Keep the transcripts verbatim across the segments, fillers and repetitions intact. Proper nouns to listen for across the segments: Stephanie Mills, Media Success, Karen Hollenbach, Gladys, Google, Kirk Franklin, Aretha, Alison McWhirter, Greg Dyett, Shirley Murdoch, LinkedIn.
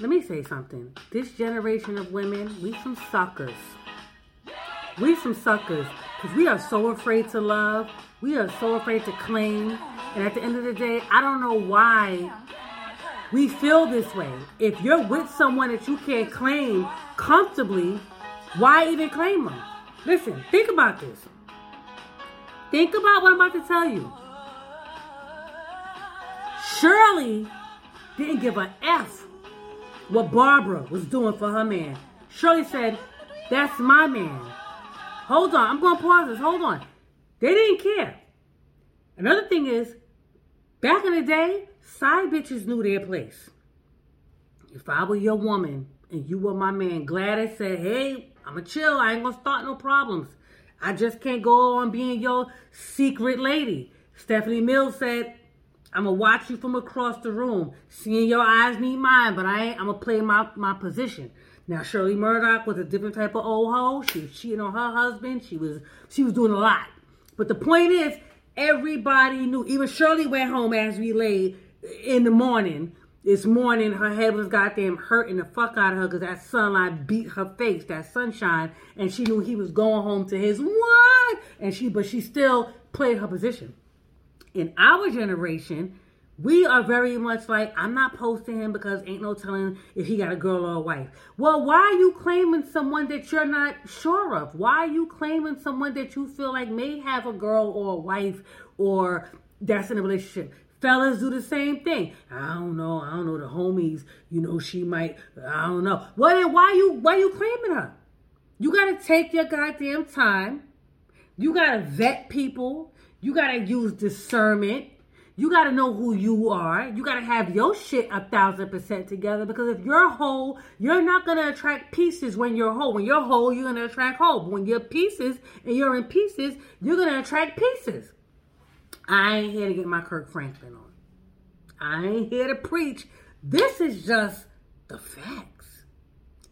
Let me say something. This generation of women, we some suckers. We some suckers. Because we are so afraid to love. We are so afraid to claim. And at the end of the day, I don't know why we feel this way. If you're with someone that you can't claim comfortably, why even claim them? Listen, think about this. Think about what I'm about to tell you. Shirley didn't give a F what Barbara was doing for her man. Shirley said, that's my man. Hold on. I'm going to pause this. Hold on. They didn't care. Another thing is, back in the day, side bitches knew their place. If I were your woman and you were my man, Gladys said, hey, I'm going to chill. I ain't going to start no problems. I just can't go on being your secret lady. Stephanie Mills said, I'm going to watch you from across the room. Seeing your eyes need mine, but I ain't. I'm going to play my, my position. Now, Shirley Murdoch was a different type of old hoe. She was cheating on her husband. She was she was doing a lot. But the point is, everybody knew. Even Shirley went home as we lay in the morning. This morning, her head was goddamn hurting the fuck out of her because that sunlight beat her face, that sunshine. And she knew he was going home to his what? And she, but she still played her position. In our generation, we are very much like, I'm not posting him because ain't no telling if he got a girl or a wife. Well, why are you claiming someone that you're not sure of? Why are you claiming someone that you feel like may have a girl or a wife or that's in a relationship? Fellas do the same thing. I don't know. I don't know the homies. You know, she might. I don't know. Well, then why you, why you claiming her? You got to take your goddamn time. You got to vet people. You got to use discernment. You got to know who you are. You got to have your shit a thousand percent together because if you're whole, you're not going to attract pieces when you're whole. When you're whole, you're going to attract whole. But when you're pieces and you're in pieces, you're going to attract pieces. I ain't here to get my Kirk Franklin on. I ain't here to preach. This is just the facts.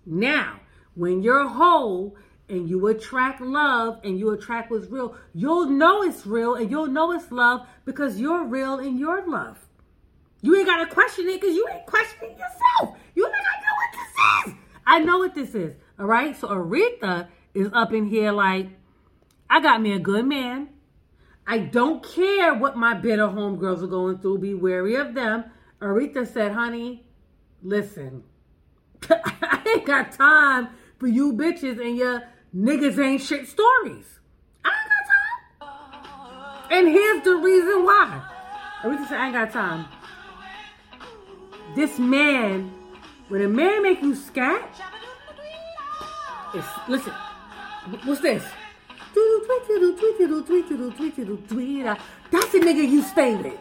Now, when you're whole and you attract love and you attract what's real, you'll know it's real and you'll know it's love because you're real in your love. You ain't got to question it because you ain't questioning yourself. You ain't got to know what this is. I know what this is, all right? So Aretha is up in here like, I got me a good man. I don't care what my bitter homegirls are going through. Be wary of them. Aretha said, honey, listen, I ain't got time for you bitches and your niggas ain't shit stories. I ain't got time. And here's the reason why. Aretha said, I ain't got time. This man, when a man make you scat, it's, listen, what's this? That's the nigga you stay with.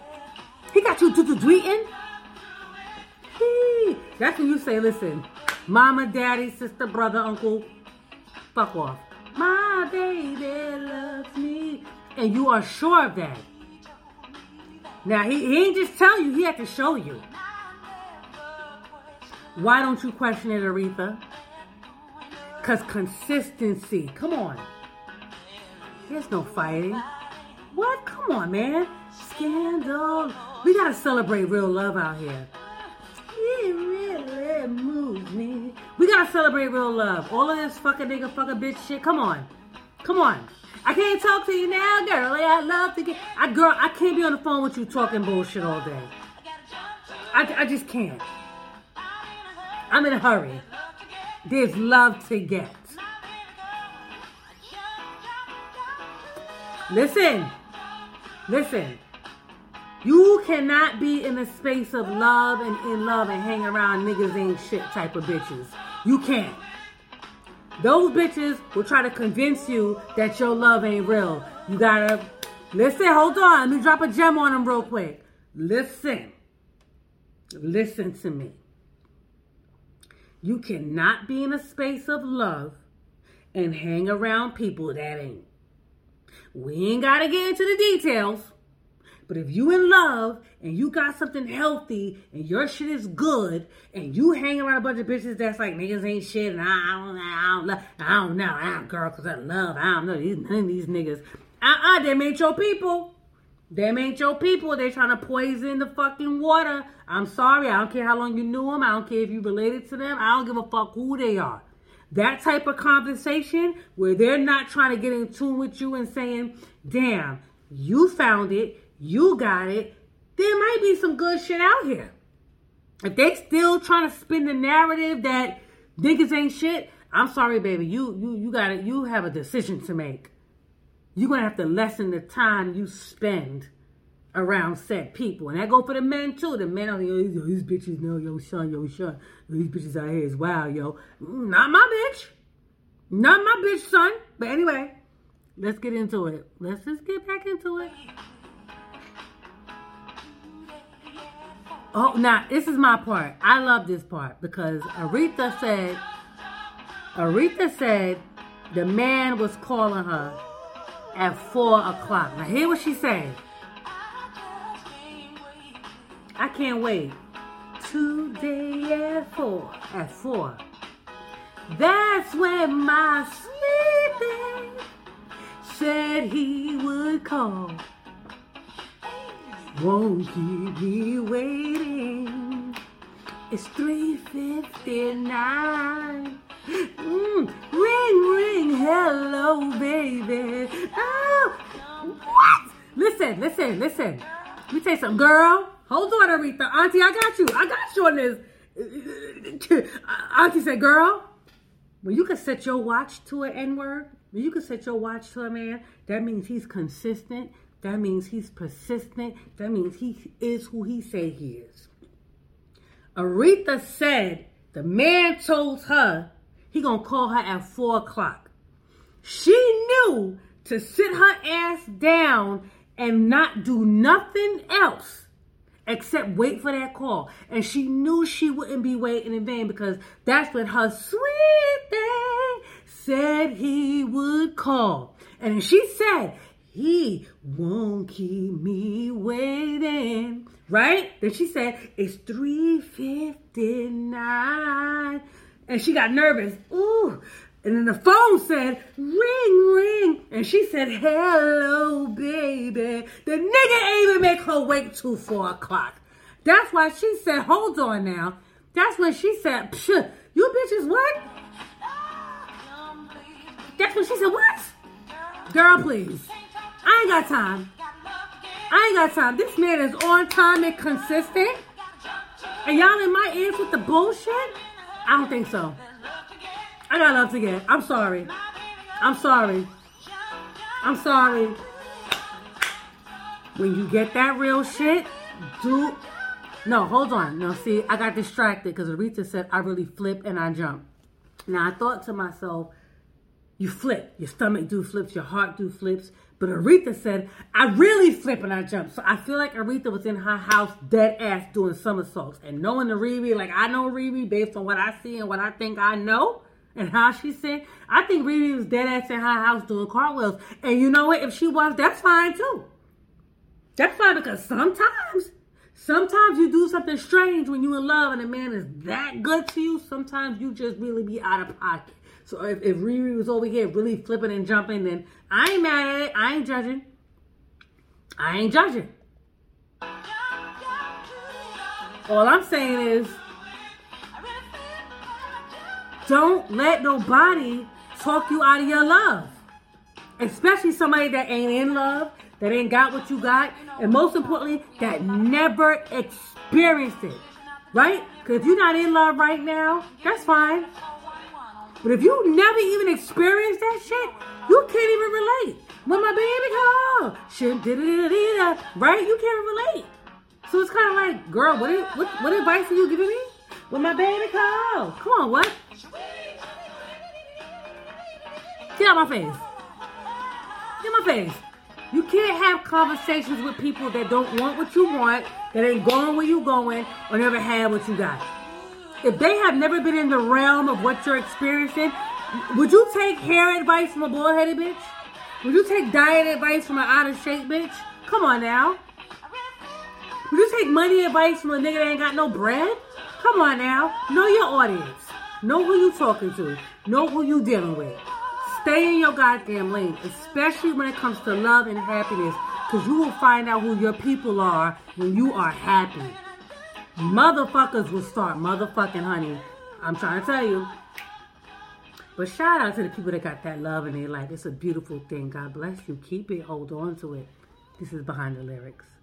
He got you tweeting. That's when you say, listen, mama, daddy, sister, brother, uncle, fuck off. My baby loves me. And you are sure of that. Now, he, he ain't just tell you. He had to show you. Why don't you question it, Aretha? Because consistency. Come on. There's no fighting. What? Come on, man. Scandal. We got to celebrate real love out here. It really moves me. We got to celebrate real love. All of this fucking nigga, fucking bitch shit. Come on. Come on. I can't talk to you now, girl. I love to get... I, girl, I can't be on the phone with you talking bullshit all day. I, I just can't. I'm in a hurry. There's love to get. Listen, listen, you cannot be in a space of love and in love and hang around niggas ain't shit type of bitches. You can't. Those bitches will try to convince you that your love ain't real. You gotta, listen, hold on, let me drop a gem on them real quick. Listen, listen to me. You cannot be in a space of love and hang around people that ain't. We ain't got to get into the details, but if you in love and you got something healthy and your shit is good and you hang around a bunch of bitches that's like niggas ain't shit and I don't know, I don't know, I don't know, I don't, girl, because I love, I don't know, these, none of these niggas, uh-uh, them ain't your people. Them ain't your people. They trying to poison the fucking water. I'm sorry. I don't care how long you knew them. I don't care if you related to them. I don't give a fuck who they are. That type of conversation where they're not trying to get in tune with you and saying, damn, you found it. You got it. There might be some good shit out here. If they still trying to spin the narrative that niggas ain't shit, I'm sorry, baby. You you you got it. You have a decision to make. You're going to have to lessen the time you spend around said people. And that go for the men, too. The men are like, yo, these bitches know, yo, son, yo, son. These bitches out here is wild, yo. Not my bitch. Not my bitch, son. But anyway, let's get into it. Let's just get back into it. Oh, now, this is my part. I love this part because Aretha said, Aretha said the man was calling her at four o'clock. Now hear what she's saying. I can't wait. Today at four. At four. That's when my sleepy said he would call. Won't keep me waiting. It's three fifty-nine. Mm, ring, ring, hello, baby. Oh, what? Listen, listen, listen. Let me tell you something. Girl, hold on, Aretha. Auntie, I got you. I got you on this. Auntie said, girl, when you can set your watch to an N-word, when you can set your watch to a man, that means he's consistent. That means he's persistent. That means he is who he say he is. Aretha said the man told her he gonna call her at four o'clock. She knew to sit her ass down and not do nothing else except wait for that call. And she knew she wouldn't be waiting in vain because that's when her sweet thing said he would call. And she said, he won't keep me waiting. Right? Then she said, it's three fifty-nine. And she got nervous. Ooh. And then the phone said, ring, ring. And she said, hello, baby. The nigga ain't even make her wait till four o'clock. That's why she said, hold on now. That's when she said, psh, you bitches what? That's when she said, what? Girl, please. I ain't got time. I ain't got time. This man is on time and consistent. And y'all in my ears with the bullshit? I don't think so. I got love to get. I'm sorry. I'm sorry. I'm sorry. When you get that real shit, do... No, hold on. No, see, I got distracted because Aretha said I really flip and I jump. Now, I thought to myself, you flip. Your stomach do flips. Your heart do flips. But Aretha said, I really flip and I jump. So I feel like Aretha was in her house dead ass doing somersaults. And knowing the Riri, like I know Riri based on what I see and what I think I know and how she said, I think Riri was dead ass in her house doing cartwheels. And you know what? If she was, that's fine too. That's fine because sometimes, sometimes you do something strange when you're in love and a man is that good to you. Sometimes you just really be out of pocket. So if, if Riri was over here really flipping and jumping, then I ain't mad at it. I ain't judging. I ain't judging. All I'm saying is, don't let nobody talk you out of your love. Especially somebody that ain't in love, that ain't got what you got, and most importantly, that never experienced it. Right? Because if you're not in love right now, that's fine. But if you never even experienced that shit, you can't even relate. When my baby called, shit, da da da da, right? You can't relate. So it's kind of like, girl, what, what, what advice are you giving me? When my baby called, come on, what? Get out my face. Get my face. You can't have conversations with people that don't want what you want, that ain't going where you going, or never had what you got. If they have never been in the realm of what you're experiencing, would you take hair advice from a bald-headed bitch? Would you take diet advice from an out-of-shape bitch? Come on now. Would you take money advice from a nigga that ain't got no bread? Come on now. Know your audience. Know who you talking to. Know who you dealing with. Stay in your goddamn lane, especially when it comes to love and happiness. Because you will find out who your people are when you are happy. Motherfuckers will start motherfucking, honey. I'm trying to tell you. But shout out to the people that got that love in their life. It's a beautiful thing. God bless you. Keep it. Hold on to it. This is Behind the Lyrics.